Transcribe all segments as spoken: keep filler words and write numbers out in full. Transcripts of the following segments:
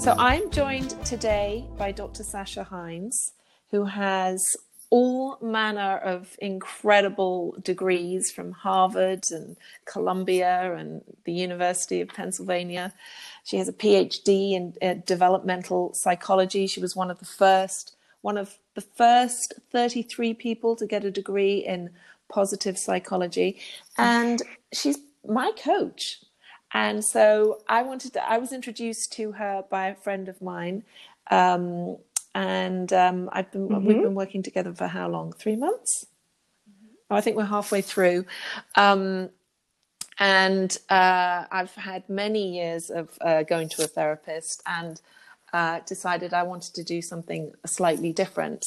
So I'm joined today by Doctor Sasha Heinz, who has all manner of incredible degrees from Harvard and Columbia and the University of Pennsylvania. She has a P H D in uh, developmental psychology. She was one of the first, one of the first thirty-three people to get a degree in positive psychology. And she's my coach. And so I wanted to, I was introduced to her by a friend of mine. Um, and um, I've been, mm-hmm. we've been working together for how long? Three months? Mm-hmm. Oh, I think we're halfway through. Um, and uh, I've had many years of uh, going to a therapist and uh, decided I wanted to do something slightly different.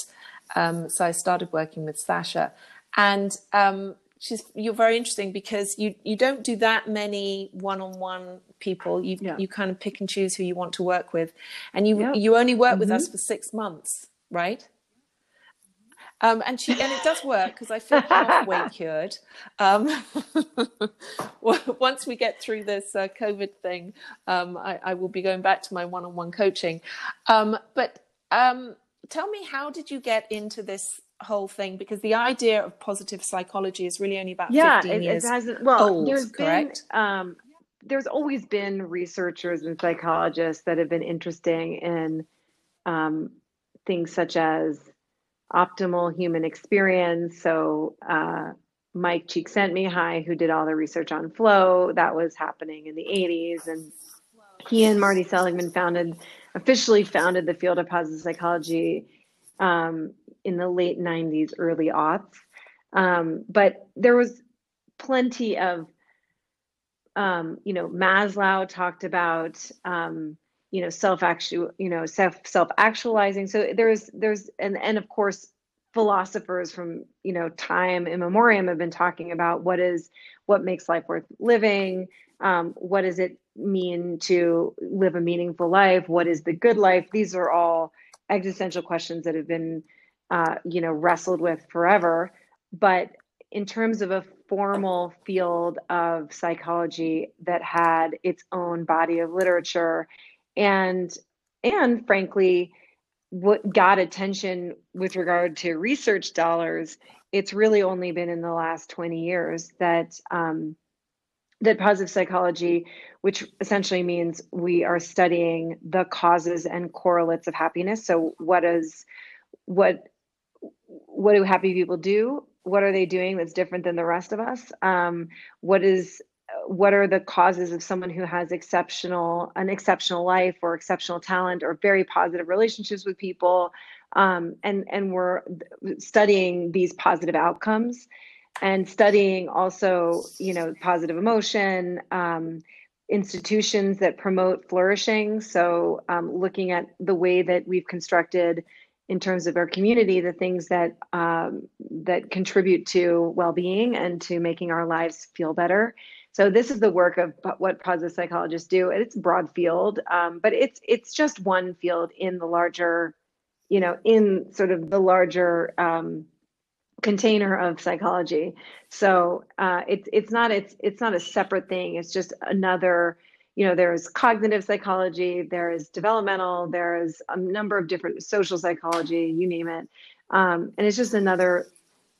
Um, so I started working with Sasha. And um She's, you're very interesting because you, you don't do that many one-on-one people. You yeah. you kind of pick and choose who you want to work with. And you yeah. you only work mm-hmm. with us for six months, right? Um, and she and it does work because I feel halfway cured. Um, once we get through this uh, COVID thing, um, I, I will be going back to my one-on-one coaching. Um, but um, tell me, how did you get into this whole thing, because the idea of positive psychology is really only about yeah, fifteen it, years it hasn't, well, old, there's correct? Been, um, there's always been researchers and psychologists that have been interesting in um, things such as optimal human experience. So uh, Mike Csikszentmihalyi, who did all the research on flow, that was happening in the eighties. And he and Marty Seligman founded, officially founded the field of positive psychology um, in the late nineties, early aughts. Um, but there was plenty of, um, you know, Maslow talked about, um, you know, self-actu- you know, self, self-actualizing. So there's, there's, and, and of course, philosophers from, you know, time immemorial have been talking about what is, what makes life worth living. Um, what does it mean to live a meaningful life? What is the good life? These are all existential questions that have been, Uh, you know, wrestled with forever. But in terms of a formal field of psychology that had its own body of literature and, and frankly, what got attention with regard to research dollars, it's really only been in the last twenty years that, um, that positive psychology, which essentially means we are studying the causes and correlates of happiness. So what is, what, What do happy people do? What are they doing that's different than the rest of us? Um, what is, what are the causes of someone who has exceptional, an exceptional life or exceptional talent or very positive relationships with people? Um, and, and we're studying these positive outcomes and studying also, you know, positive emotion, um, institutions that promote flourishing. So um, looking at the way that we've constructed in terms of our community, the things that um, that contribute to well-being and to making our lives feel better. So this is the work of what positive psychologists do. And it's a broad field, um, but it's it's just one field in the larger, you know, in sort of the larger um, container of psychology. So uh, it's it's not it's it's not a separate thing. It's just another. You know, there's cognitive psychology, there is developmental, there is a number of different social psychology, you name it. Um, and it's just another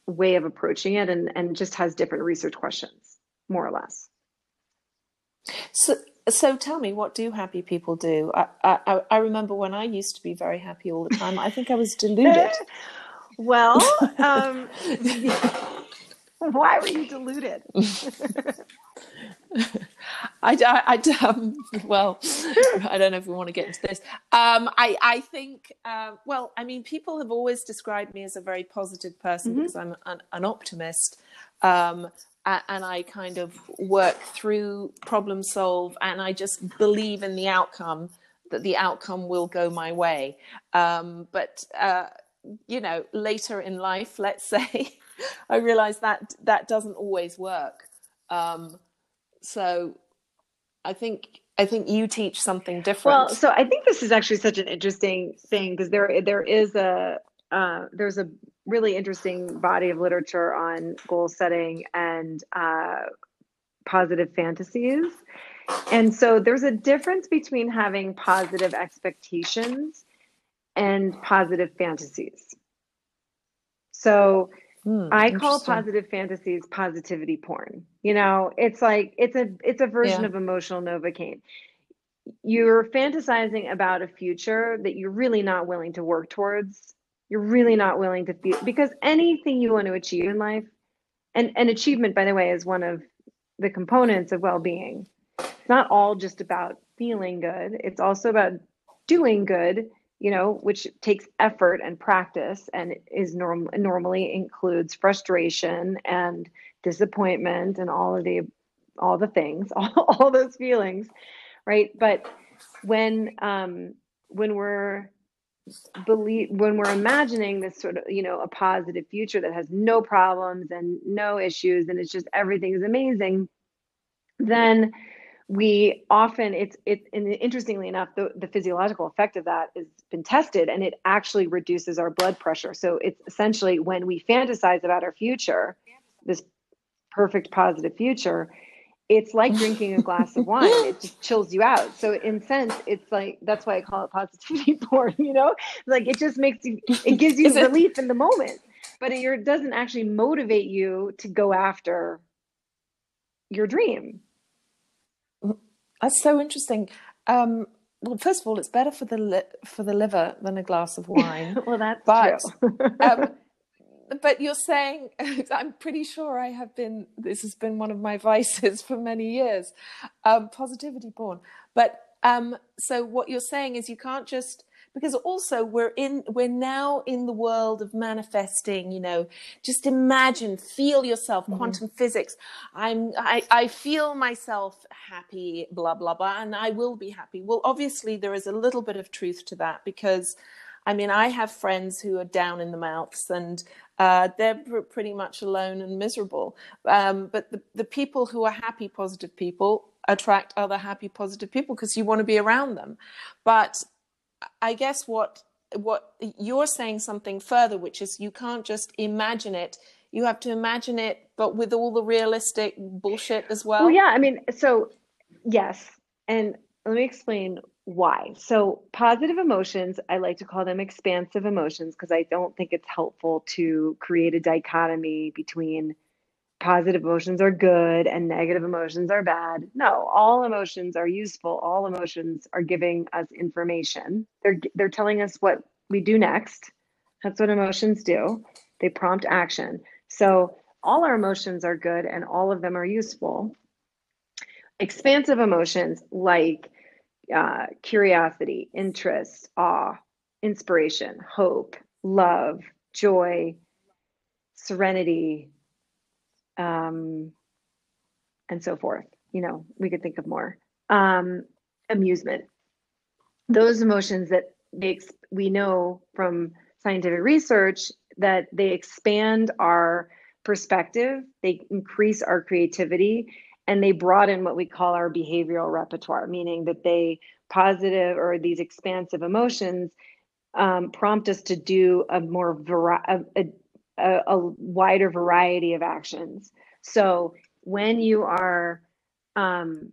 way of approaching it and, and just has different research questions, more or less. So so tell me, what do happy people do? I, I, I remember when I used to be very happy all the time, I think I was deluded. Well, um, why were you deluded? I, I, I um, well, I don't know if we want to get into this. Um, I, I think, uh, well, I mean, people have always described me as a very positive person mm-hmm. because I'm an, an optimist, um, and I kind of work through, problem solve, and I just believe in the outcome, that the outcome will go my way. Um, but, uh, you know, later in life, let's say, I realized that that doesn't always work. Um, so I think I think you teach something different. Well, so I think this is actually such an interesting thing, because there there is a uh, there's a really interesting body of literature on goal setting and uh, positive fantasies. And so there's a difference between having positive expectations and positive fantasies. So hmm, I call positive fantasies positivity porn. You know, it's like, it's a, it's a version yeah. of emotional Novocaine. You're fantasizing about a future that you're really not willing to work towards. You're really not willing to feel, because anything you want to achieve in life, and, and achievement, by the way, is one of the components of well-being. It's not all just about feeling good. It's also about doing good, you know, which takes effort and practice, and is norm- normally includes frustration and disappointment and all of the, all the things, all, all those feelings, right? But when, um, when we're believe, when we're imagining this sort of, you know, a positive future that has no problems and no issues, and it's just, everything is amazing, then we often, it's, it, and interestingly enough, the, the physiological effect of that has been tested, and it actually reduces our blood pressure. So it's essentially, when we fantasize about our future, this perfect positive future, it's like drinking a glass of wine. It just chills you out. So in a sense, it's like, that's why I call it positivity porn, you know, like it just makes you, it gives you relief in the moment, but it, it doesn't actually motivate you to go after your dream. That's so interesting. Um, well, first of all, it's better for the li- for the liver than a glass of wine. Well, that's but, true. um, but you're saying, I'm pretty sure I have been, this has been one of my vices for many years, um, positivity porn. But um, so what you're saying is you can't just, because also we're in, we're now in the world of manifesting, you know, just imagine, feel yourself, mm-hmm. quantum physics. I'm, I, I feel myself happy, blah, blah, blah, and I will be happy. Well, obviously there is a little bit of truth to that, because I mean, I have friends who are down in the mouths, and uh, they're pr- pretty much alone and miserable. Um, but the, the people who are happy, positive people attract other happy, positive people, because you want to be around them. But I guess what what you're saying something further, which is you can't just imagine it. You have to imagine it, but with all the realistic bullshit as well. Well, yeah, I mean, so yes. And let me explain why. So positive emotions, I like to call them expansive emotions, because I don't think it's helpful to create a dichotomy between positive emotions are good and negative emotions are bad. No, all emotions are useful. All emotions are giving us information. They're they're telling us what we do next. That's what emotions do. They prompt action. So all our emotions are good, and all of them are useful. Expansive emotions like uh, curiosity, interest, awe, inspiration, hope, love, joy, serenity, um, and so forth. You know, we could think of more, um, amusement, those emotions that they ex- we know from scientific research that they expand our perspective, they increase our creativity, and they broaden what we call our behavioral repertoire, meaning that they positive or these expansive emotions, um, prompt us to do a more variety, a, A, a wider variety of actions. So when you are, um,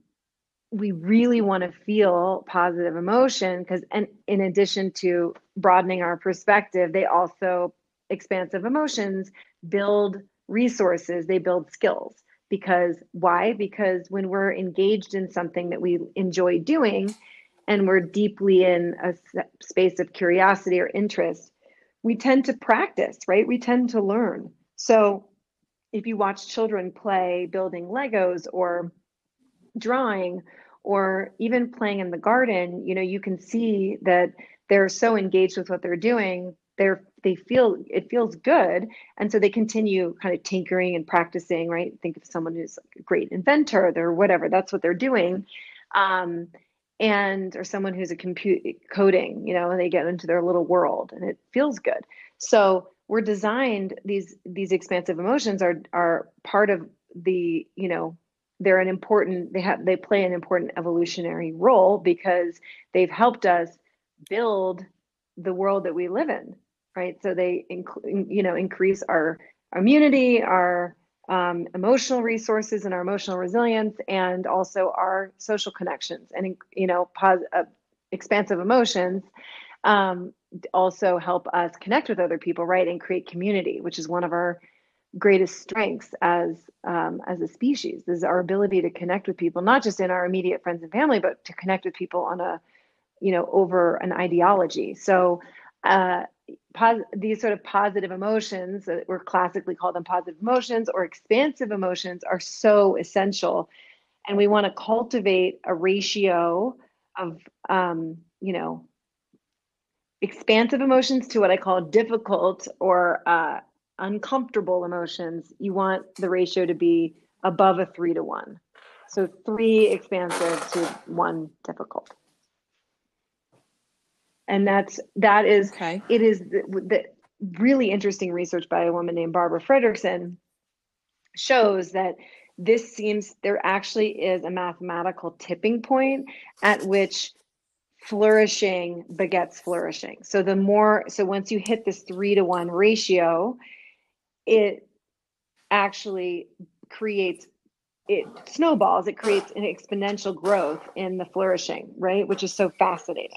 we really want to feel positive emotion, because, and in addition to broadening our perspective, they also, expansive emotions build resources, they build skills. Because why? Because when we're engaged in something that we enjoy doing, and we're deeply in a space of curiosity or interest, we tend to practice, right? We tend to learn. So if you watch children play building Legos or drawing or even playing in the garden, you know, you can see that they're so engaged with what they're doing. They're, they feel, it feels good. And so they continue kind of tinkering and practicing, right? Think of someone who's like a great inventor or whatever, that's what they're doing. Um, and or someone who's a computer coding, you know, and they get into their little world and it feels good. So we're designed, these, these expansive emotions are, are part of the, you know, they're an important, they have, they play an important evolutionary role because they've helped us build the world that we live in, right? So they, inc- you know, increase our immunity, our um, emotional resources and our emotional resilience, and also our social connections and, you know, pos- uh, expansive emotions um, also help us connect with other people, right? And create community, which is one of our greatest strengths as um, as a species, is our ability to connect with people, not just in our immediate friends and family, but to connect with people on a, you know, over an ideology. So uh, pos- these sort of positive emotions that we're classically called them positive emotions or expansive emotions are so essential. And we want to cultivate a ratio of, um, you know, expansive emotions to what I call difficult or uh, uncomfortable emotions. You want the ratio to be above a three to one. So three expansive to one difficult. And that's, that is, okay. It is the, the really interesting research by a woman named Barbara Fredrickson shows that this seems, there actually is a mathematical tipping point at which flourishing begets flourishing. So the more, so once you hit this three to one ratio, it actually creates, it snowballs, it creates an exponential growth in the flourishing, right? Which is so fascinating.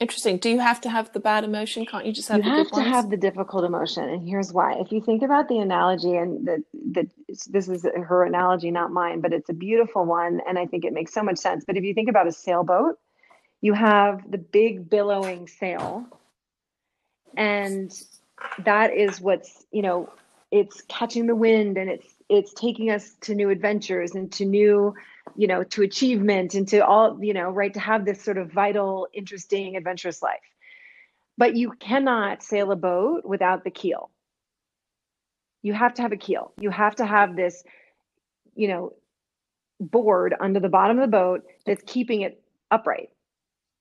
Interesting. Do you have to have the bad emotion? Can't you just have you the good ones? You have to have the difficult emotion. And here's why. If you think about the analogy, and the, the, this is her analogy, not mine, but it's a beautiful one. And I think it makes so much sense. But if you think about a sailboat, you have the big billowing sail. And that is what's, you know, it's catching the wind, and it's it's taking us to new adventures and to new, you know, to achievement and to all, you know, right, to have this sort of vital, interesting, adventurous life. But you cannot sail a boat without the keel. You have to have a keel. You have to have this, you know, board under the bottom of the boat that's keeping it upright.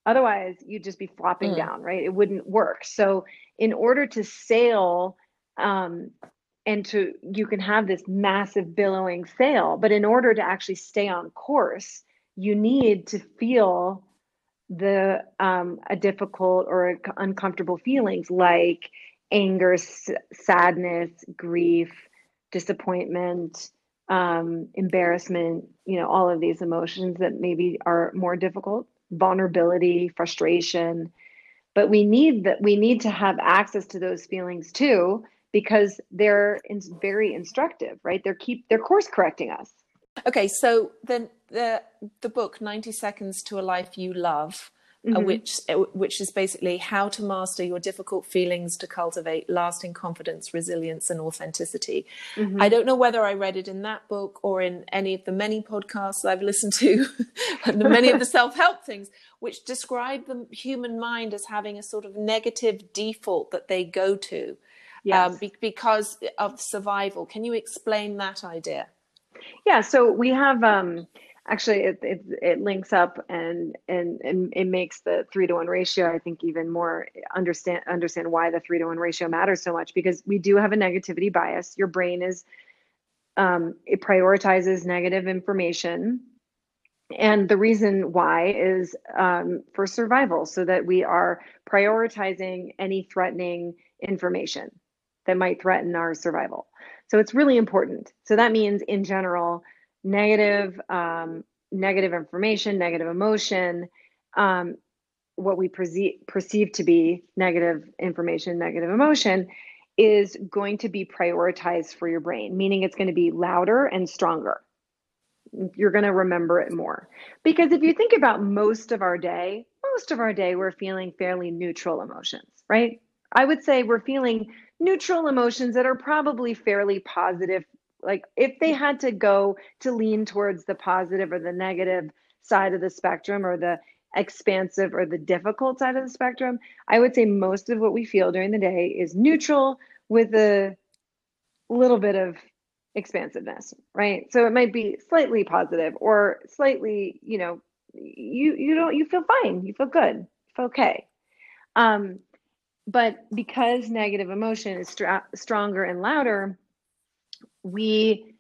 Otherwise, you'd just be flopping mm. down, right? It wouldn't work. So in order to sail, um, and to, you can have this massive billowing sail, but in order to actually stay on course, you need to feel the um, a difficult or a uncomfortable feelings like anger, s- sadness, grief, disappointment, um, embarrassment, you know, all of these emotions that maybe are more difficult, vulnerability, frustration. But we need that, we need to have access to those feelings too, because they're very instructive, right? They're keep they're course correcting us. Okay, so then the the book ninety Seconds to a Life You Love, mm-hmm. which which is basically how to master your difficult feelings to cultivate lasting confidence, resilience, and authenticity. Mm-hmm. I don't know whether I read it in that book or in any of the many podcasts I've listened to, and many of the self-help things, which describe the human mind as having a sort of negative default that they go to. Yes. Um, be- because of survival. Can you explain that idea? Yeah, so we have, um, actually, it, it, it links up and, and and it makes the three to one ratio, I think, even more understand understand why the three to one ratio matters so much, because we do have a negativity bias. Your brain is, um, it prioritizes negative information. And the reason why is um, for survival, so that we are prioritizing any threatening information that might threaten our survival. So it's really important. So that means, in general, negative, um, negative information, negative emotion, um, what we perceive perceive to be negative information, negative emotion, is going to be prioritized for your brain, meaning it's going to be louder and stronger. You're going to remember it more. Because if you think about most of our day, most of our day, we're feeling fairly neutral emotions, right? I would say we're feeling neutral emotions that are probably fairly positive. Like if they had to go to lean towards the positive or the negative side of the spectrum, or the expansive or the difficult side of the spectrum, I would say most of what we feel during the day is neutral with a little bit of expansiveness, right? So it might be slightly positive or slightly, you know, you you don't you feel fine, you feel good, you feel okay. Um, But because negative emotion is stra- stronger and louder, we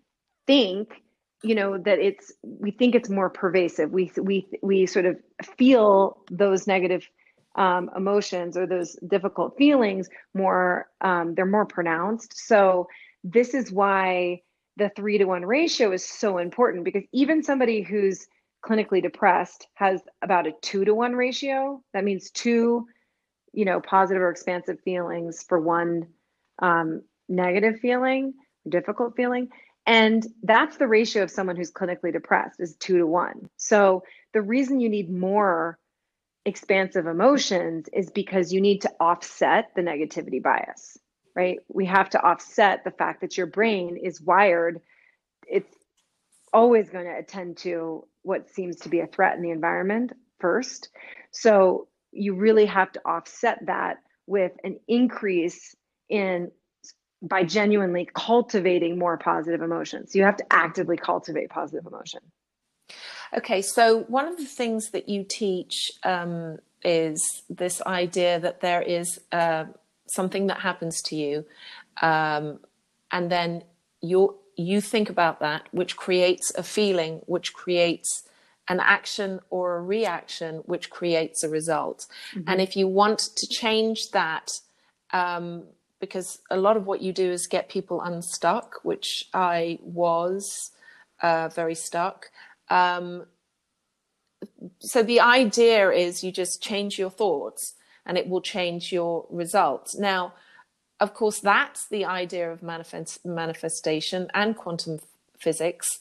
think, you know, that it's, we think it's more pervasive. We, we, we sort of feel those negative um, emotions or those difficult feelings more, um, they're more pronounced. So this is why the three to one ratio is so important, because even somebody who's clinically depressed has about a two to one ratio. That means two, you know, positive or expansive feelings for one um, negative feeling, difficult feeling. And that's the ratio of someone who's clinically depressed, is two to one. So the reason you need more expansive emotions is because you need to offset the negativity bias, right? We have to offset the fact that your brain is wired. It's always going to attend to what seems to be a threat in the environment first. So you really have to offset that with an increase in, by genuinely cultivating more positive emotions. You have to actively cultivate positive emotion. Okay, so one of the things that you teach um, is this idea that there is uh, something that happens to you, um, and then you you think about that, which creates a feeling, which creates an action or a reaction, which creates a result. Mm-hmm. And if you want to change that, um, because a lot of what you do is get people unstuck, which I was uh, very stuck. Um, so the idea is you just change your thoughts and it will change your results. Now, of course, that's the idea of manifest manifestation and quantum physics.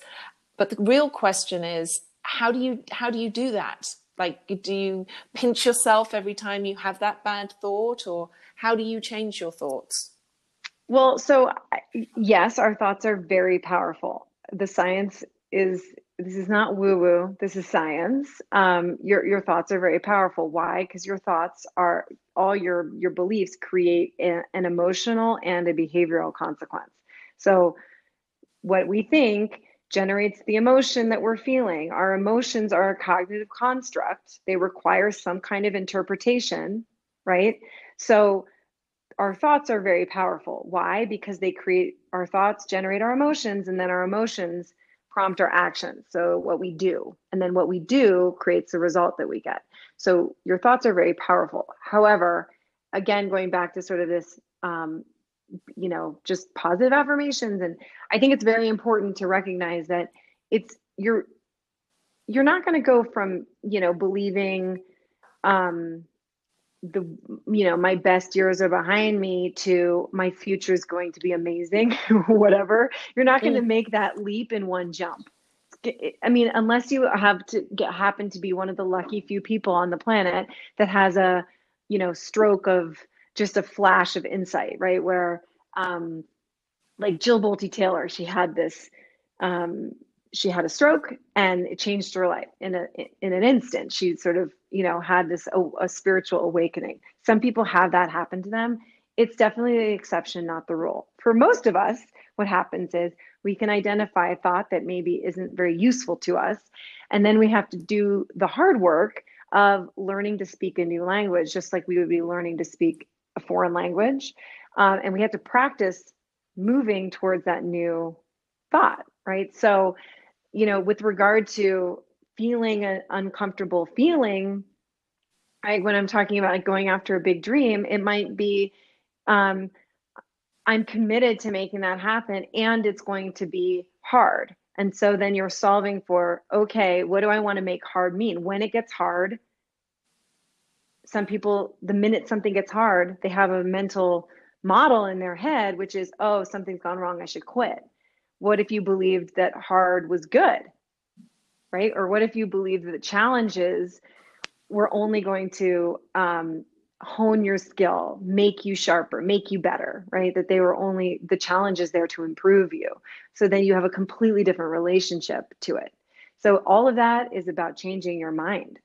But the real question is, how do you, how do you do that? Like, do you pinch yourself every time you have that bad thought, or how do you change your thoughts? Well, so yes, our thoughts are very powerful. The science is, this is not woo-woo, this is science. Um, your, your thoughts are very powerful. Why? Because your thoughts are, all your, your beliefs create a, an emotional and a behavioral consequence. So what we think generates the emotion that we're feeling. Our emotions are a cognitive construct. They require some kind of interpretation, right? So our thoughts are very powerful. Why? Because they create, our thoughts generate our emotions, and then our emotions prompt our actions. So what we do, and then what we do creates the result that we get. So your thoughts are very powerful. However, again, going back to sort of this, um, you know, just positive affirmations. And I think it's very important to recognize that it's, you're, you're not going to go from, you know, believing, um, the, you know, my best years are behind me to my future is going to be amazing, whatever. You're not going to make that leap in one jump. I mean, unless you have to get, happen to be one of the lucky few people on the planet that has a, you know, stroke of just a flash of insight, right? Where, um, like Jill Bolte Taylor, she had this, um, she had a stroke and it changed her life in a, in an instant. She sort of, you know, had this, a, a spiritual awakening. Some people have that happen to them. It's definitely the exception, not the rule. For most of us, what happens is we can identify a thought that maybe isn't very useful to us. And then we have to do the hard work of learning to speak a new language, just like we would be learning to speak a foreign language. Um, and we have to practice moving towards that new thought, right? So, you know, with regard to feeling an uncomfortable feeling, right? When I'm talking about like going after a big dream, it might be, um, I'm committed to making that happen and it's going to be hard. And so then you're solving for, okay, what do I want to make hard mean? When it gets hard, some people, the minute something gets hard, they have a mental model in their head, which is, oh, something's gone wrong, I should quit. What if you believed that hard was good, right? Or what if you believed that challenges were only going to um, hone your skill, make you sharper, make you better, right? That they were only, the challenges there to improve you. So then you have a completely different relationship to it. So all of that is about changing your mind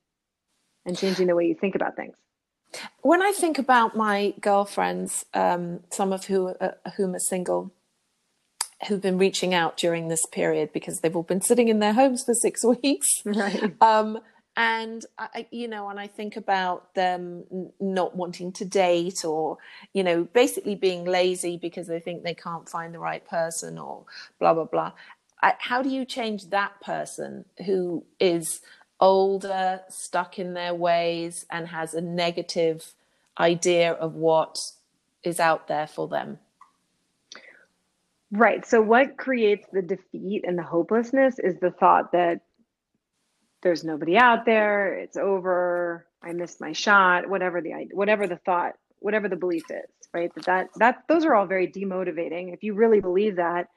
and changing the way you think about things. When I think about my girlfriends, um, some of who, uh, whom are single, who've been reaching out during this period because they've all been sitting in their homes for six weeks. Right. Um, and I, you know, and I think about them not wanting to date, or, you know, basically being lazy because they think they can't find the right person, or blah, blah, blah. how do you change that person who is older, stuck in their ways, and has a negative idea of what is out there for them? Right. So what creates the defeat and the hopelessness is the thought that there's nobody out there, it's over, I missed my shot, whatever the whatever the thought, whatever the belief is, right? That, that that those are all very demotivating. If you really believe that,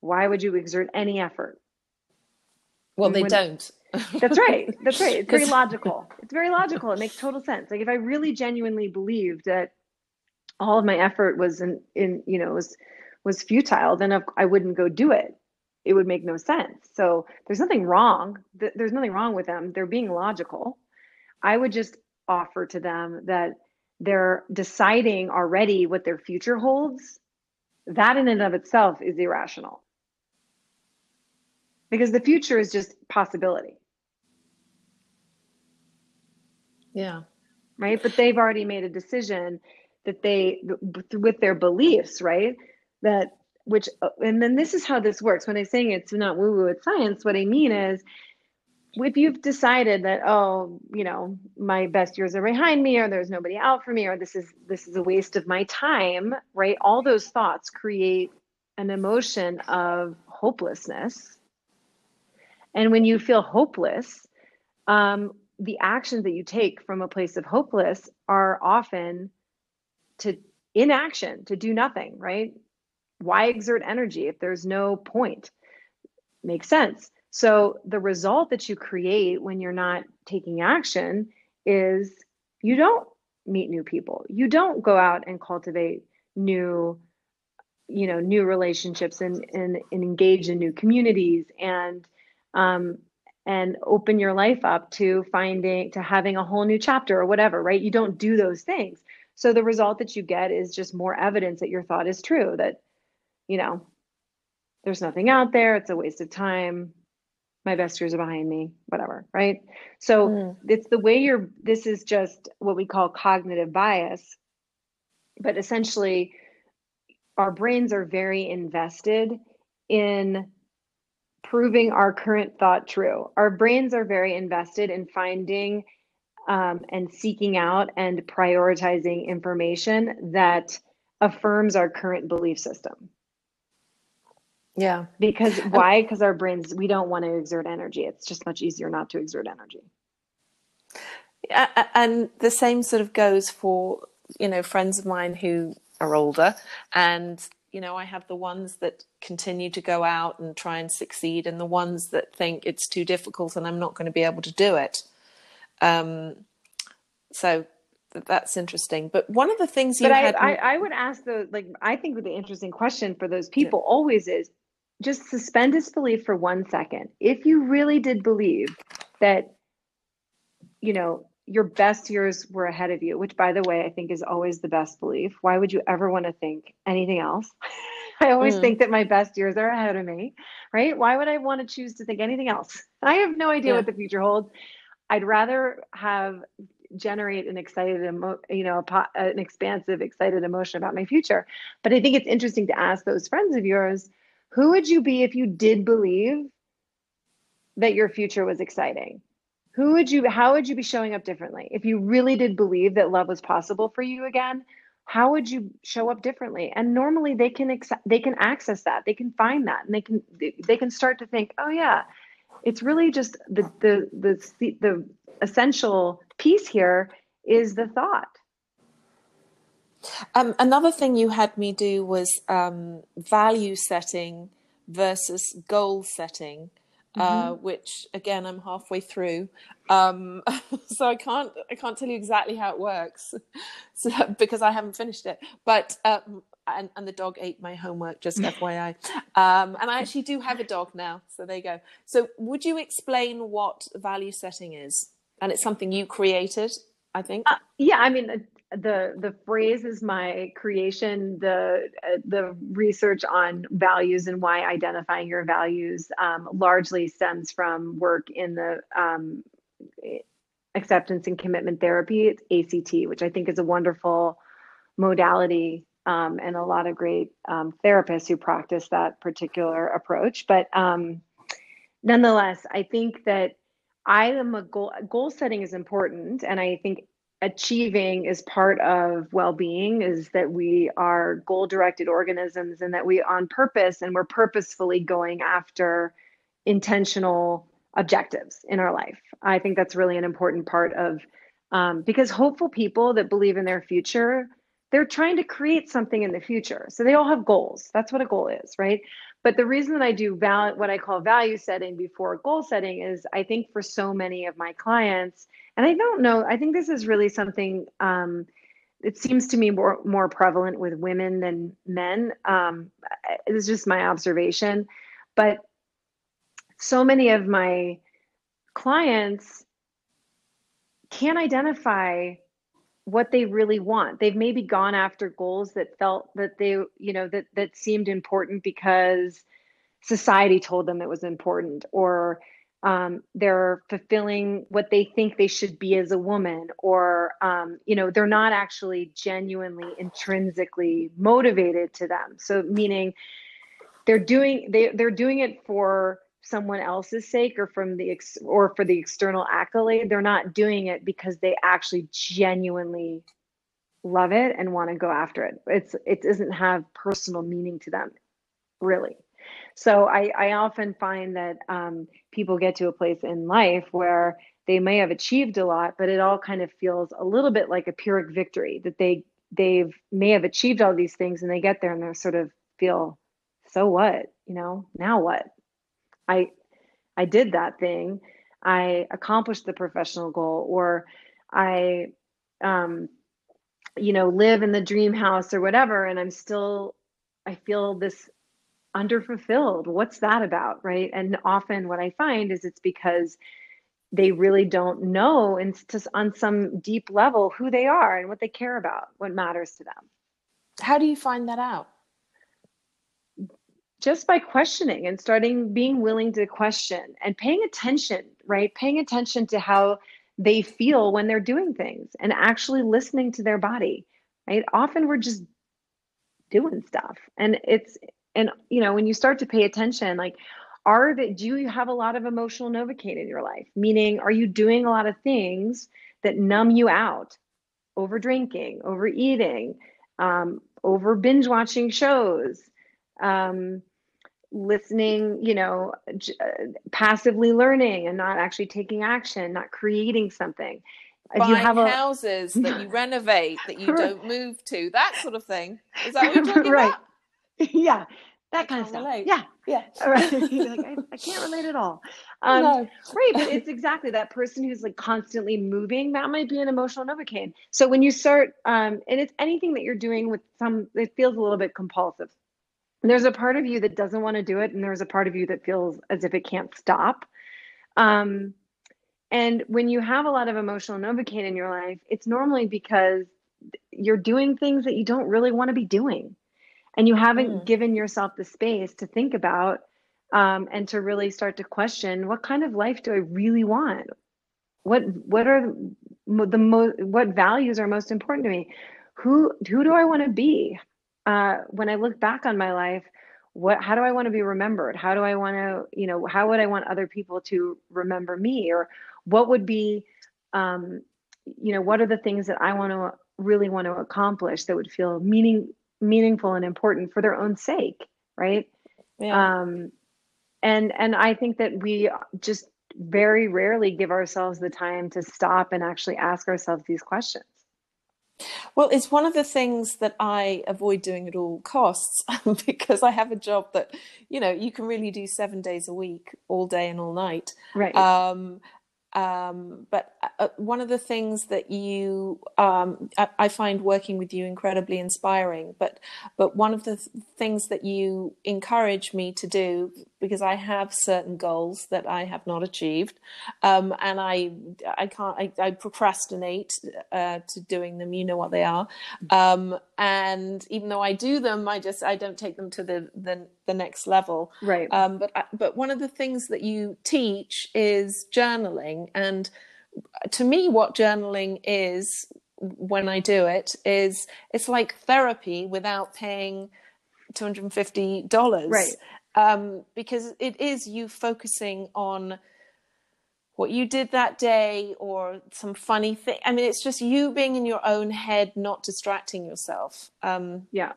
why would you exert any effort? Well, they when, don't. That's right. That's right. It's very logical. It's very logical. It makes total sense. Like if I really genuinely believed that all of my effort was in, in you know, was was futile, then I wouldn't go do it. It would make no sense. So there's nothing wrong. There's nothing wrong with them. They're being logical. I would just offer to them that they're deciding already what their future holds. That in and of itself is irrational. Because the future is just possibility. Yeah. Right? But they've already made a decision that they, with their beliefs, right? That which, and then this is how this works. When I'm saying it's not woo-woo, it's science, what I mean is, if you've decided that, oh, you know, my best years are behind me, or there's nobody out for me, or this is this is a waste of my time, right? All those thoughts create an emotion of hopelessness. And when you feel hopeless, um, the actions that you take from a place of hopeless are often to inaction, to do nothing, right? Why exert energy if there's no point? Makes sense. So the result that you create when you're not taking action is you don't meet new people. You don't go out and cultivate new, you know, new relationships and, and, and engage in new communities and, um, and open your life up to finding, to having a whole new chapter or whatever, right? You don't do those things. So the result that you get is just more evidence that your thought is true, that, you know, there's nothing out there. It's a waste of time. My best years are behind me, whatever. Right. So mm. it's the way you're, this is just what we call cognitive bias, but essentially our brains are very invested in proving our current thought true. Our brains are very invested in finding um, and seeking out and prioritizing information that affirms our current belief system. Yeah. Because why? Because our brains, we don't want to exert energy. It's just much easier not to exert energy. And the same sort of goes for, you know, friends of mine who are older, and, you know, I have the ones that continue to go out and try and succeed, and the ones that think it's too difficult and I'm not going to be able to do it. Um, so that's interesting. But one of the things you but had I, I, I would ask those, like, I think the interesting question for those people yeah. always is just suspend disbelief for one second. If you really did believe that, you know, your best years were ahead of you, which by the way, I think is always the best belief. Why would you ever want to think anything else? I always mm. think that my best years are ahead of me, right? Why would I want to choose to think anything else? I have no idea yeah. what the future holds. I'd rather have generate an excited, emo- you know, an expansive, excited emotion about my future. But I think it's interesting to ask those friends of yours, who would you be if you did believe that your future was exciting? Who would you, how would you be showing up differently? If you really did believe that love was possible for you again, how would you show up differently? And normally they can, ex- they can access that. They can find that, and they can, they can start to think, oh yeah, it's really just the, the, the, the, the essential piece here is the thought. Um, another thing you had me do was um, value setting versus goal setting, mm-hmm. uh, which again I'm halfway through, um, so I can't I can't tell you exactly how it works, so, because I haven't finished it. But um, and, and the dog ate my homework, just F Y I. Um, and I actually do have a dog now, so there you go. So would you explain what value setting is? And it's something you created, I think. Uh, yeah, I mean, the, the the phrase is my creation. The uh, the research on values and why identifying your values um, largely stems from work in the um, acceptance and commitment therapy, it's A C T, which I think is a wonderful modality um, and a lot of great um, therapists who practice that particular approach. But um, nonetheless, I think that I am a goal, goal setting is important. And I think achieving is part of well-being, is that we are goal-directed organisms and that we on purpose and we're purposefully going after intentional objectives in our life. I think that's really an important part of, um, because hopeful people that believe in their future, they're trying to create something in the future. So they all have goals. That's what a goal is, right? But the reason that I do val- what I call value setting before goal setting is I think for so many of my clients, and I don't know, I think this is really something, um, it seems to me more, more prevalent with women than men. Um, it's just my observation, but so many of my clients can't identify what they really want. They've maybe gone after goals that felt that they, you know, that that seemed important because society told them it was important, or um, they're fulfilling what they think they should be as a woman, or, um, you know, they're not actually genuinely intrinsically motivated to them. So meaning they're doing, they, they're doing it for someone else's sake or from the ex- or for the external accolade. They're not doing it because they actually genuinely love it and want to go after it. It's it doesn't have personal meaning to them, really. So I, I often find that um, people get to a place in life where they may have achieved a lot, but it all kind of feels a little bit like a Pyrrhic victory, that they they've may have achieved all these things and they get there and they sort of feel, so what, you know, now what? I, I did that thing. I accomplished the professional goal, or I, um, you know, live in the dream house or whatever. And I'm still, I feel this underfulfilled. What's that about? Right. And often what I find is it's because they really don't know, and just on some deep level, who they are and what they care about, what matters to them. How do you find that out? Just by questioning and starting being willing to question and paying attention, right? Paying attention to how they feel when they're doing things and actually listening to their body, right? Often we're just doing stuff. And it's, and you know, when you start to pay attention, like, are that, do you have a lot of emotional Novocaine in your life? Meaning, are you doing a lot of things that numb you out? Over drinking, overeating, um, over binge watching shows, um, listening, you know, j- passively learning and not actually taking action, not creating something. If Buying you have a... houses that you renovate, that you don't move to, that sort of thing. Is that what you're talking right. about? Yeah. That kind of stuff. Relate. Yeah. Yeah. All right. Like, I, I can't relate at all. Um, no. Right. But it's exactly that person who's like constantly moving. That might be an emotional Novocaine. So when you start, um, and it's anything that you're doing with some, it feels a little bit compulsive. There's a part of you that doesn't want to do it, and there's a part of you that feels as if it can't stop. Um, and when you have a lot of emotional Novocaine in your life, it's normally because you're doing things that you don't really want to be doing, and you haven't mm. given yourself the space to think about um, and to really start to question, what kind of life do I really want? What what are the mo- what values are most important to me? Who who do I want to be? Uh, when I look back on my life, what, how do I want to be remembered? How do I want to, you know, how would I want other people to remember me? Or what would be, um, you know, what are the things that I want to really want to accomplish that would feel meaning, meaningful and important for their own sake, right? Yeah. Um, and and I think that we just very rarely give ourselves the time to stop and actually ask ourselves these questions. Well, it's one of the things that I avoid doing at all costs because I have a job that, you know, you can really do seven days a week, all day and all night. Right. Um, um, but uh, one of the things that you, um, I, I find working with you incredibly inspiring, but, but one of the th- things that you encourage me to do, because I have certain goals that I have not achieved, um, and I, I can't, I, I procrastinate uh, to doing them. You know what they are, um, and even though I do them, I just I don't take them to the the, the next level. Right. Um, but I, but one of the things that you teach is journaling, and to me, what journaling is when I do it is it's like therapy without paying two hundred fifty dollars. Right. Um, because it is you focusing on what you did that day or some funny thing. I mean, it's just you being in your own head, not distracting yourself. Um, yeah.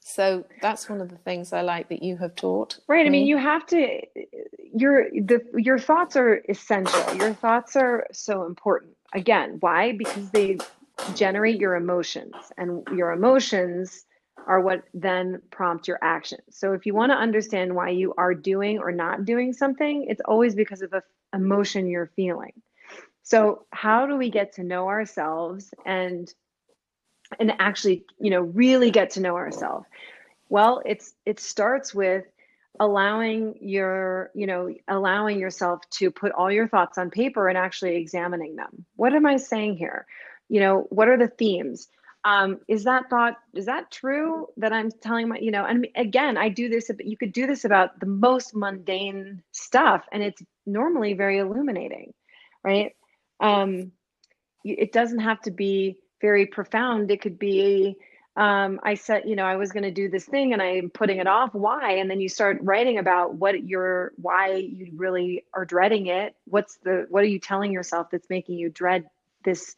So that's one of the things I like that you have taught. Right. I mean, you have to, your, the, your thoughts are essential. Your thoughts are so important. Again, why? Because they generate your emotions, and your emotions are what then prompt your actions. So if you want to understand why you are doing or not doing something, it's always because of a emotion you're feeling. So how do we get to know ourselves and and actually, you know, really get to know ourselves? Well, it's it starts with allowing your, you know, allowing yourself to put all your thoughts on paper and actually examining them. What am I saying here? You know, what are the themes? Um, is that thought, is that true that I'm telling my, you know, and again, I do this, you could do this about the most mundane stuff, and it's normally very illuminating, right? Um, it doesn't have to be very profound. It could be, um, I said, you know, I was going to do this thing and I'm putting it off. Why? And then you start writing about what you're, why you really are dreading it. What's the, what are you telling yourself that's making you dread this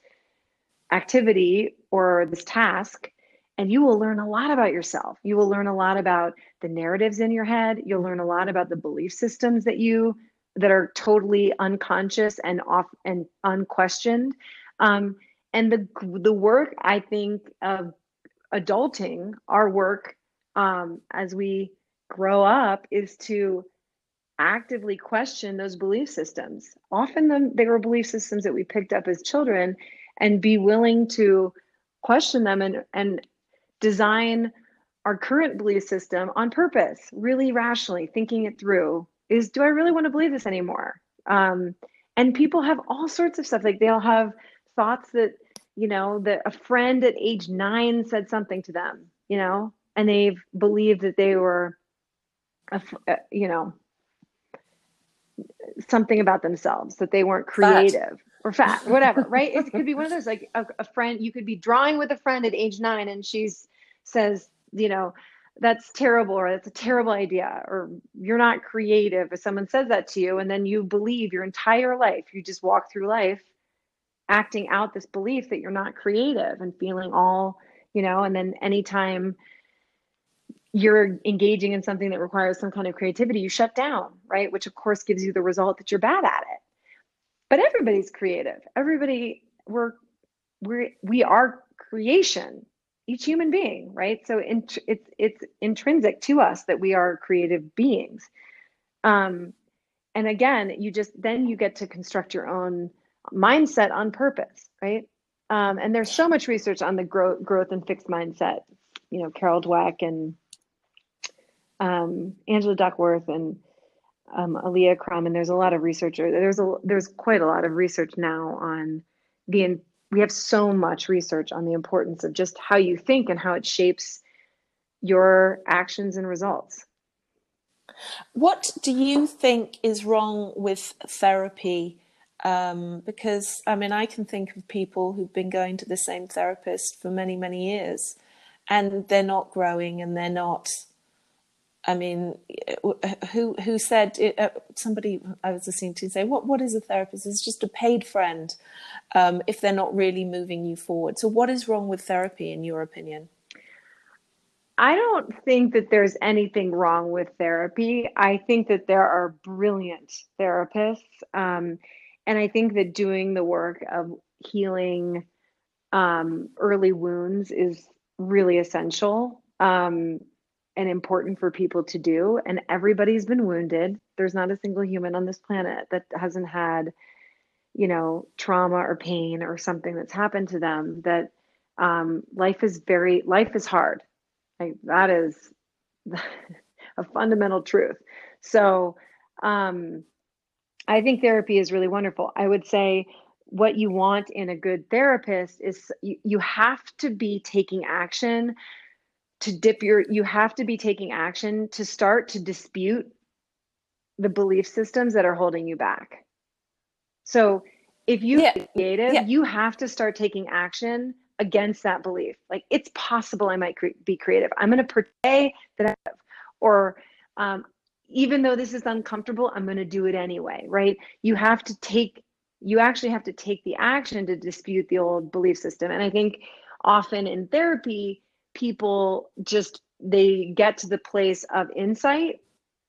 activity or this task? And you will learn a lot about yourself. You will learn a lot about the narratives in your head. You'll learn a lot about the belief systems that you that are totally unconscious and off and unquestioned. Um, and the the work, I think, of adulting, our work um, as we grow up, is to actively question those belief systems. Often, the, they were belief systems that we picked up as children, and be willing to question them and, and design our current belief system on purpose, really rationally thinking it through. Is, do I really want to believe this anymore? Um, and people have all sorts of stuff. Like they'll have thoughts that, you know, that a friend at age nine said something to them, you know, and they've believed that they were, a, you know, something about themselves, that they weren't creative. But- or fat, whatever, right? It could be one of those, like a, a friend, you could be drawing with a friend at age nine and she's says, you know, that's terrible, or that's a terrible idea, or you're not creative. If someone says that to you, and then you believe your entire life, you just walk through life acting out this belief that you're not creative and feeling all, you know, and then anytime you're engaging in something that requires some kind of creativity, you shut down, right? Which of course gives you the result that you're bad at it. But everybody's creative. Everybody, we're, we're, we are creation, each human being, right? So in, it's it's intrinsic to us that we are creative beings. Um, and again, you just, then you get to construct your own mindset on purpose, right? Um, and there's so much research on the growth, growth and fixed mindset, you know, Carol Dweck and um, Angela Duckworth and Um, Alia Crum, and there's a lot of researcher. There's a there's quite a lot of research now on the. We have so much research on the importance of just how you think and how it shapes your actions and results. What do you think is wrong with therapy? Um, because I mean, I can think of people who've been going to the same therapist for many many years, and they're not growing, and they're not. I mean, who who said, it, uh, somebody I was listening to say, what, what is a therapist? It's just a paid friend um, if they're not really moving you forward. So what is wrong with therapy, in your opinion? I don't think that there's anything wrong with therapy. I think that there are brilliant therapists. Um, and I think that doing the work of healing um, early wounds is really essential. Um and important for people to do. And everybody's been wounded. There's not a single human on this planet that hasn't had, you know, trauma or pain or something that's happened to them, that um, life is very, life is hard. Like that is a fundamental truth. So um, I think therapy is really wonderful. I would say what you want in a good therapist is you, you have to be taking action to dip your, you have to be taking action to start to dispute the belief systems that are holding you back. So If you yeah. creative, yeah. you have to start taking action against that belief. Like, it's possible I might cre be creative. I'm going to portray that I have, or um, even though this is uncomfortable, I'm going to do it anyway, right? You have to take, you actually have to take the action to dispute the old belief system. And I think often in therapy, people just, they get to the place of insight,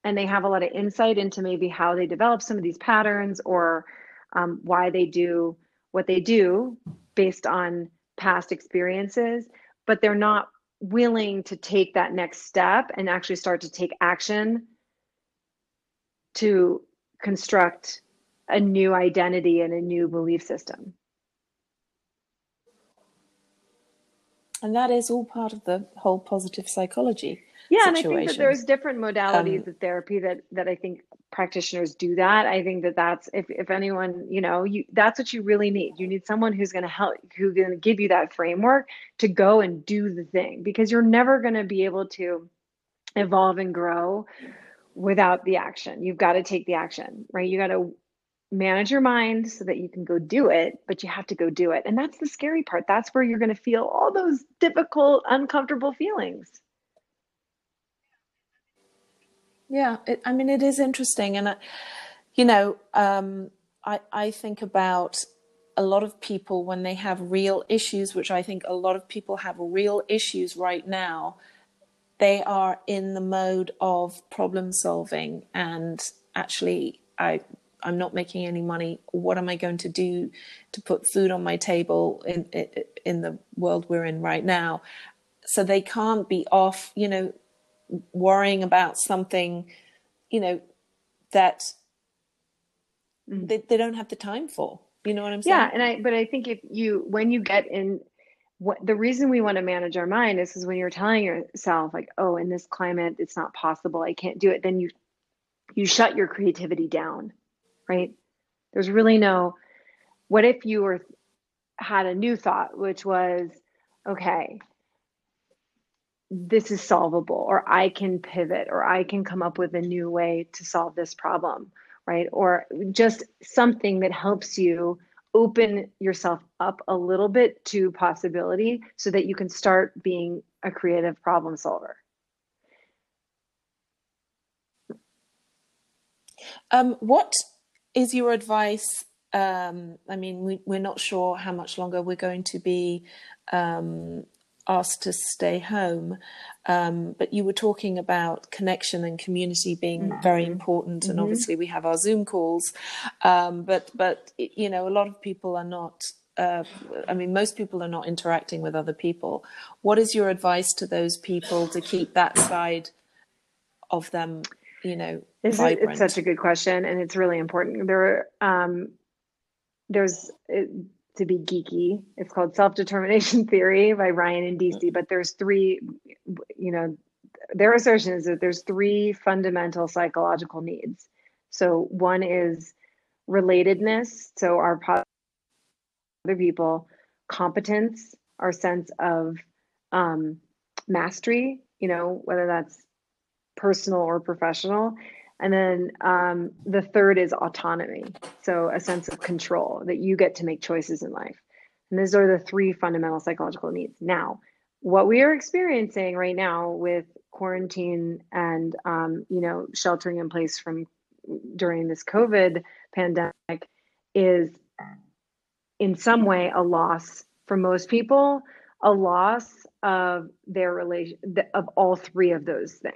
and they have a lot of insight into maybe how they develop some of these patterns, or um, why they do what they do based on past experiences, but they're not willing to take that next step and actually start to take action to construct a new identity and a new belief system. And that is all part of the whole positive psychology yeah, situation. And I think that there's different modalities um, of therapy that that I think practitioners do that. I think that that's, if, if anyone, you know, you that's what you really need. You need someone who's going to help, who's going to give you that framework to go and do the thing, because you're never going to be able to evolve and grow without the action. You've got to take the action, right? You got to manage your mind so that you can go do it, but you have to go do it. And that's the scary part. That's where you're going to feel all those difficult, uncomfortable feelings. Yeah, it, I mean, it is interesting. And, I, you know, um, I, I think about a lot of people when they have real issues, which I think a lot of people have real issues right now, they are in the mode of problem solving. And actually, I... I'm not making any money. What am I going to do to put food on my table in, in, in the world we're in right now? So they can't be off, you know, worrying about something, you know, that mm-hmm. they, they don't have the time for, you know what I'm saying? Yeah. And I, but I think if you, when you get in, what the reason we want to manage our mind is, is when you're telling yourself like, oh, in this climate, it's not possible, I can't do it. Then you, you shut your creativity down. Right? There's really no, what if you were had a new thought, which was, okay, this is solvable, or I can pivot, or I can come up with a new way to solve this problem, right? Or just something that helps you open yourself up a little bit to possibility so that you can start being a creative problem solver. Um, what is your advice? Um, I mean, we, we're not sure how much longer we're going to be um, asked to stay home, um, but you were talking about connection and community being mm-hmm. very important, and mm-hmm. obviously we have our Zoom calls, um, but, but, you know, a lot of people are not, uh, I mean, most people are not interacting with other people. What is your advice to those people to keep that side of them, you know, this is, it's such a good question, and it's really important. There, um, there's it, to be geeky. It's called self-determination theory by Ryan and D C. But there's three, you know, their assertion is that there's three fundamental psychological needs. So one is relatedness, so our positive other people, competence, our sense of um, mastery, you know, whether that's personal or professional. And then um, the third is autonomy. So a sense of control, that you get to make choices in life. And those are the three fundamental psychological needs. Now, what we are experiencing right now with quarantine and, um, you know, sheltering in place from during this COVID pandemic is in some way a loss for most people, a loss of their relation, of all three of those things.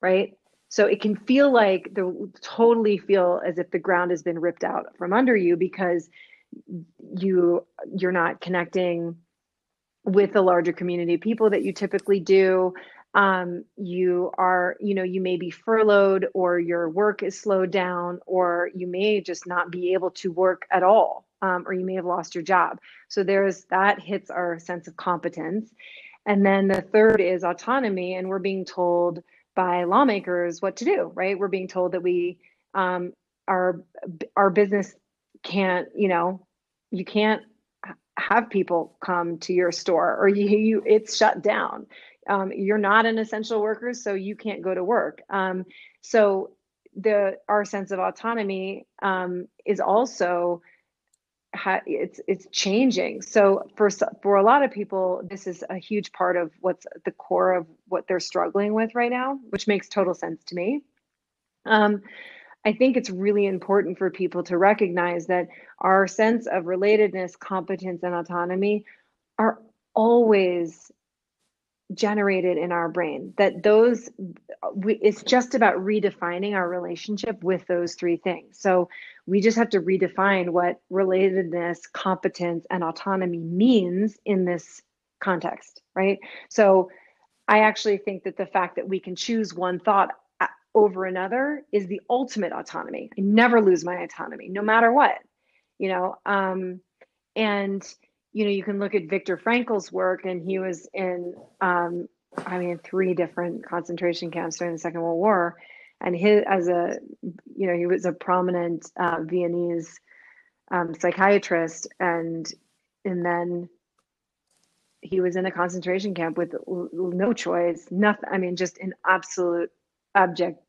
Right? So it can feel like, the totally feel as if the ground has been ripped out from under you, because you, you're not connecting with the larger community of people that you typically do. Um, you are, you know, you may be furloughed, or your work is slowed down, or you may just not be able to work at all, um, or you may have lost your job. So there's, that hits our sense of competence. And then the third is autonomy, and we're being told by lawmakers what to do, right? We're being told that we, um, our, our business can't, you know, you can't have people come to your store, or you, you it's shut down. Um, you're not an essential worker, so you can't go to work. Um, so the our sense of autonomy um, is also ha it's it's changing. So for for a lot of people, this is a huge part of what's the core of what they're struggling with right now, which makes total sense to me. Um, I think it's really important for people to recognize that our sense of relatedness, competence, and autonomy are always generated in our brain, that those, we, it's just about redefining our relationship with those three things. So we just have to redefine what relatedness, competence, and autonomy means in this context, right? So I actually think that the fact that we can choose one thought over another is the ultimate autonomy. I never lose my autonomy, no matter what, you know? Um, and you know, you can look at Viktor Frankl's work, and he was in, um, I mean, three different concentration camps during the Second World War. And his, as a, you know, he was a prominent uh, Viennese um, psychiatrist. And, and then he was in a concentration camp with no choice, nothing. I mean, just an absolute abject,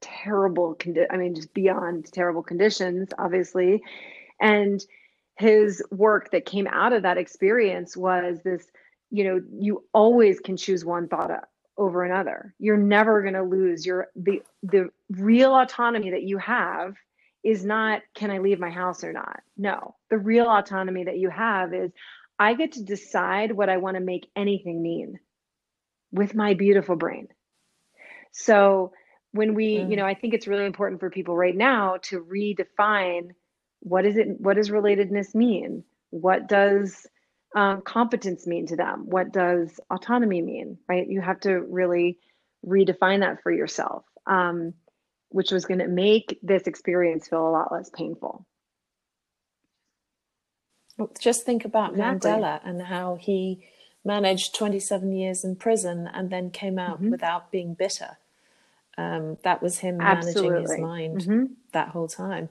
terrible, condi I mean, just beyond terrible conditions, obviously. And his work that came out of that experience was this, you know, you always can choose one thought over another. You're never going to lose your, the, the real autonomy that you have is not, can I leave my house or not? No, the real autonomy that you have is I get to decide what I want to make anything mean with my beautiful brain. So when we, mm. you know, I think it's really important for people right now to redefine what is it, what does relatedness mean? What does um, competence mean to them? What does autonomy mean, right? You have to really redefine that for yourself, um, which was gonna make this experience feel a lot less painful. Well, just think about exactly. Mandela and how he managed twenty-seven years in prison and then came out mm-hmm. without being bitter. Um, that was him managing Absolutely. His mind mm-hmm. that whole time.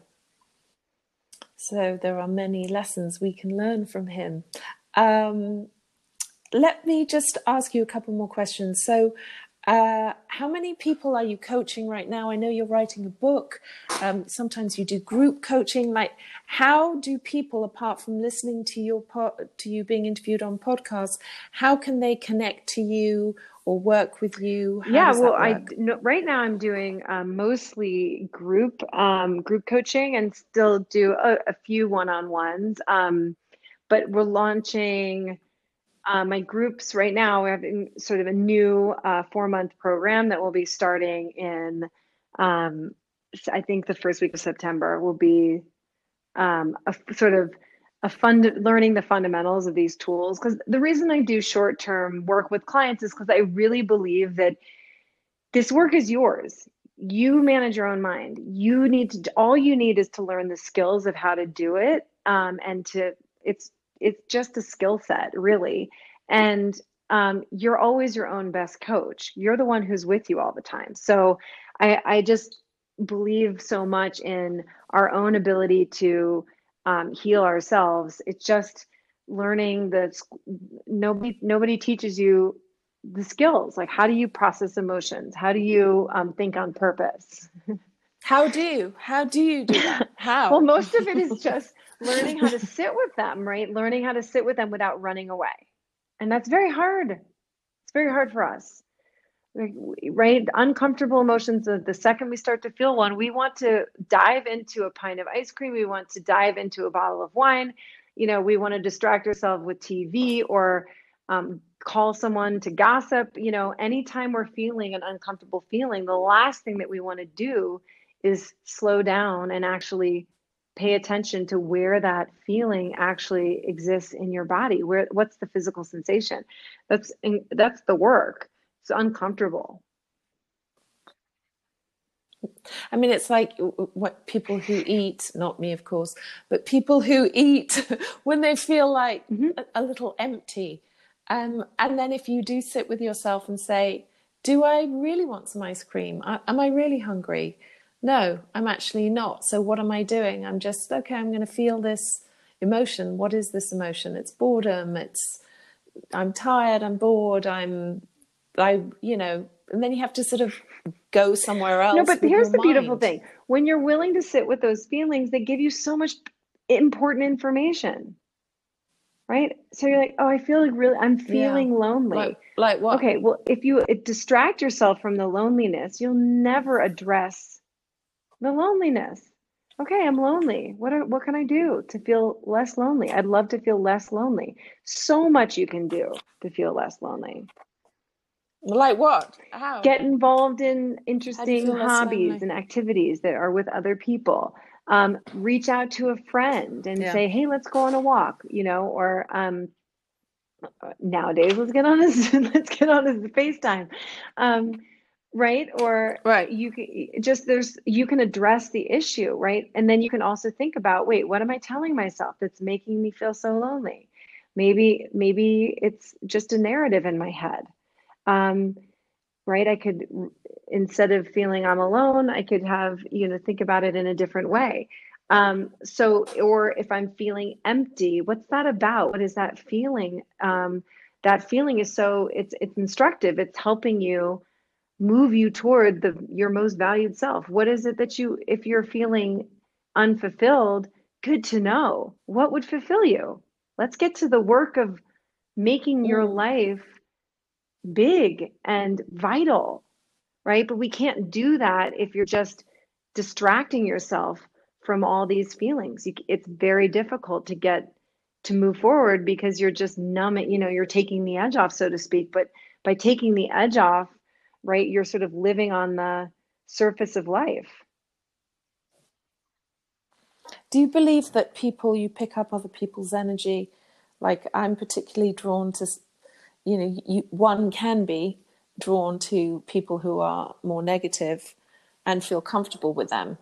So there are many lessons we can learn from him. Um, let me just ask you a couple more questions. So uh, how many people are you coaching right now? I know you're writing a book. Um, sometimes you do group coaching. Like, how do people, apart from listening to your to you being interviewed on podcasts, how can they connect to you or work with you? How yeah, well, I no, right now I'm doing um, mostly group um, group coaching and still do a, a few one-on-ones. Um, but we're launching uh, my groups right now. We're having sort of a new uh, four-month program that will be starting in, um, I think, the first week of September. Will be um, a sort of a fund learning the fundamentals of these tools. Because the reason I do short-term work with clients is because I really believe that this work is yours. You manage your own mind. You need to, all you need is to learn the skills of how to do it. Um, and to, it's, it's just a skill set, really. And um, you're always your own best coach. You're the one who's with you all the time. So I, I just believe so much in our own ability to Um, heal ourselves. It's just learning that nobody nobody teaches you the skills. Like, how do you process emotions? How do you um, think on purpose? How do you? How do you do that? How? Well, most of it is just learning how to sit with them, right? Learning how to sit with them without running away. And that's very hard. It's very hard for us, right? Uncomfortable emotions. The second we start to feel one, we want to dive into a pint of ice cream. We want to dive into a bottle of wine. You know, we want to distract ourselves with T V or um, call someone to gossip. You know, anytime we're feeling an uncomfortable feeling, the last thing that we want to do is slow down and actually pay attention to where that feeling actually exists in your body. Where, what's the physical sensation? That's, that's the work. It's uncomfortable. I mean, it's like what people who eat, not me, of course, but people who eat when they feel like mm-hmm. a, a little empty. Um, and then if you do sit with yourself and say, do I really want some ice cream? I, am I really hungry? No, I'm actually not. So what am I doing? I'm just, okay, I'm going to feel this emotion. What is this emotion? It's boredom. It's, I'm tired. I'm bored. I'm, I, you know, and then you have to sort of go somewhere else. No, but here's the mind. Beautiful thing. When you're willing to sit with those feelings, they give you so much important information, right? So you're like, oh, I feel like really, I'm feeling yeah. lonely. Like, like what? Okay, well, if you distract yourself from the loneliness, you'll never address the loneliness. Okay, I'm lonely. What are, what can I do to feel less lonely? I'd love to feel less lonely. So much you can do to feel less lonely. Like what? How? Get involved in interesting hobbies and activities that are with other people. Um, reach out to a friend and yeah. say, hey, let's go on a walk, you know, or um, nowadays, let's get on this, let's get on this FaceTime. Um, Right. Or right. you can just there's you can address the issue. Right. And then you can also think about, wait, what am I telling myself that's making me feel so lonely? Maybe maybe it's just a narrative in my head. Um, right. I could, instead of feeling I'm alone, I could have, you know, think about it in a different way. Um, so or if I'm feeling empty, what's that about? What is that feeling? Um, that feeling is so it's it's instructive. It's helping you. Move you toward the your most valued self. What is it that you, if you're feeling unfulfilled, good to know. What would fulfill you? Let's get to the work of making your life big and vital, right? But we can't do that if you're just distracting yourself from all these feelings. You, it's very difficult to get to move forward because you're just numbing, you know, you're taking the edge off, so to speak. But by taking the edge off, right, you're sort of living on the surface of life. Do you believe that people, you pick up other people's energy? Like I'm particularly drawn to, you know, you, one can be drawn to people who are more negative and feel comfortable with them.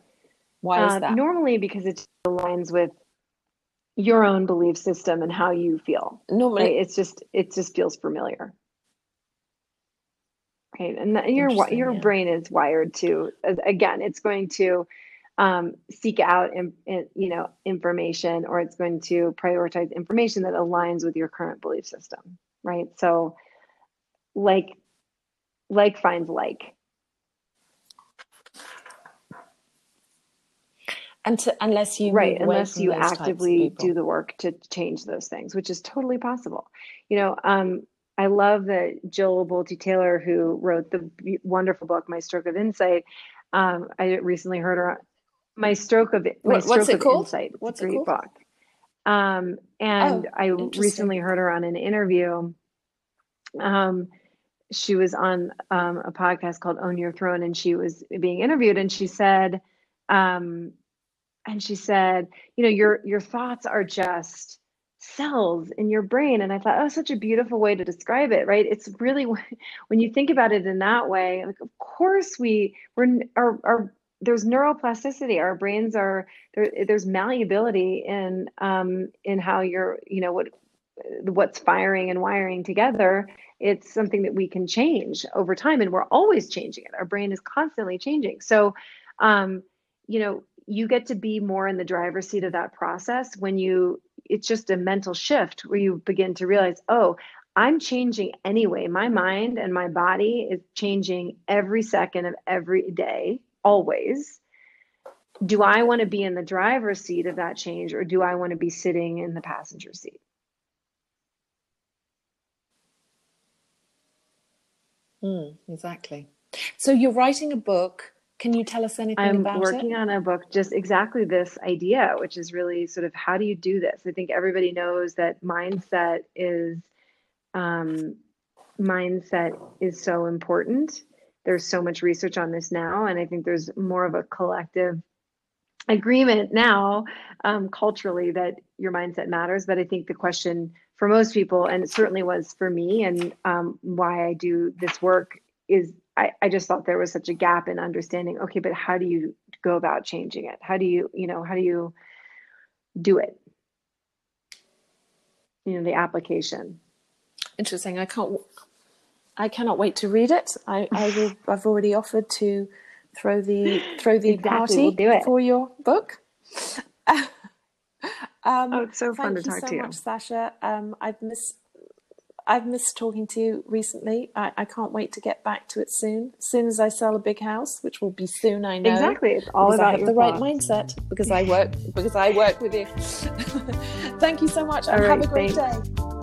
Why uh, is that? Normally because it aligns with your own belief system and how you feel. Normally. Right? It's just, it just feels familiar. Right. And the, your your yeah. brain is wired to, again, it's going to um, seek out, in, in, you know, information, or it's going to prioritize information that aligns with your current belief system, right? So like, like finds like. And to, unless you right, unless you actively do the work to change those things, which is totally possible. You know, um, I love that Jill Bolte Taylor, who wrote the wonderful book "My Stroke of Insight." Um, I recently heard her. My stroke of my Wait, stroke of called? insight. It's what's a great it called? Book. Um, and oh, I recently heard her on an interview. Um, she was on um, a podcast called "Own Your Throne," and she was being interviewed, and she said, um, and she said, you know, your your thoughts are just cells in your brain. And I thought, oh, such a beautiful way to describe it, right? It's really, when you think about it in that way, like, of course we, we're, our, our, there's neuroplasticity. Our brains are, there, there's malleability in, um, in how you're, you know, what, what's firing and wiring together. It's something that we can change over time, and we're always changing it. Our brain is constantly changing. So, um, you know, you get to be more in the driver's seat of that process when you, it's just a mental shift where you begin to realize, oh, I'm changing anyway. My mind and my body is changing every second of every day, always. Do I want to be in the driver's seat of that change, or do I want to be sitting in the passenger seat? Mm, exactly. So you're writing a book. Can you tell us anything I'm about it? I'm working on a book, just exactly this idea, which is really sort of, how do you do this? I think everybody knows that mindset is, um, mindset is so important. There's so much research on this now, and I think there's more of a collective agreement now, um, culturally, that your mindset matters. But I think the question for most people, and it certainly was for me, and um, why I do this work is, I, I just thought there was such a gap in understanding, okay, but how do you go about changing it? How do you, you know, how do you do it? You know, the application. Interesting. I can't, I cannot wait to read it. I, I will, I've already offered to throw the, throw the exactly, party we'll do it. for your book. um, oh, it's so fun to talk so to you. Thank you so much, Sasha. Um, I've missed, I've missed talking to you recently. I, I can't wait to get back to it soon. As soon as I sell a big house, which will be soon, I know. Exactly. It's all about I have your the thoughts. Right mindset because I work because I work with you. Thank you so much, and right, have a great thanks. day.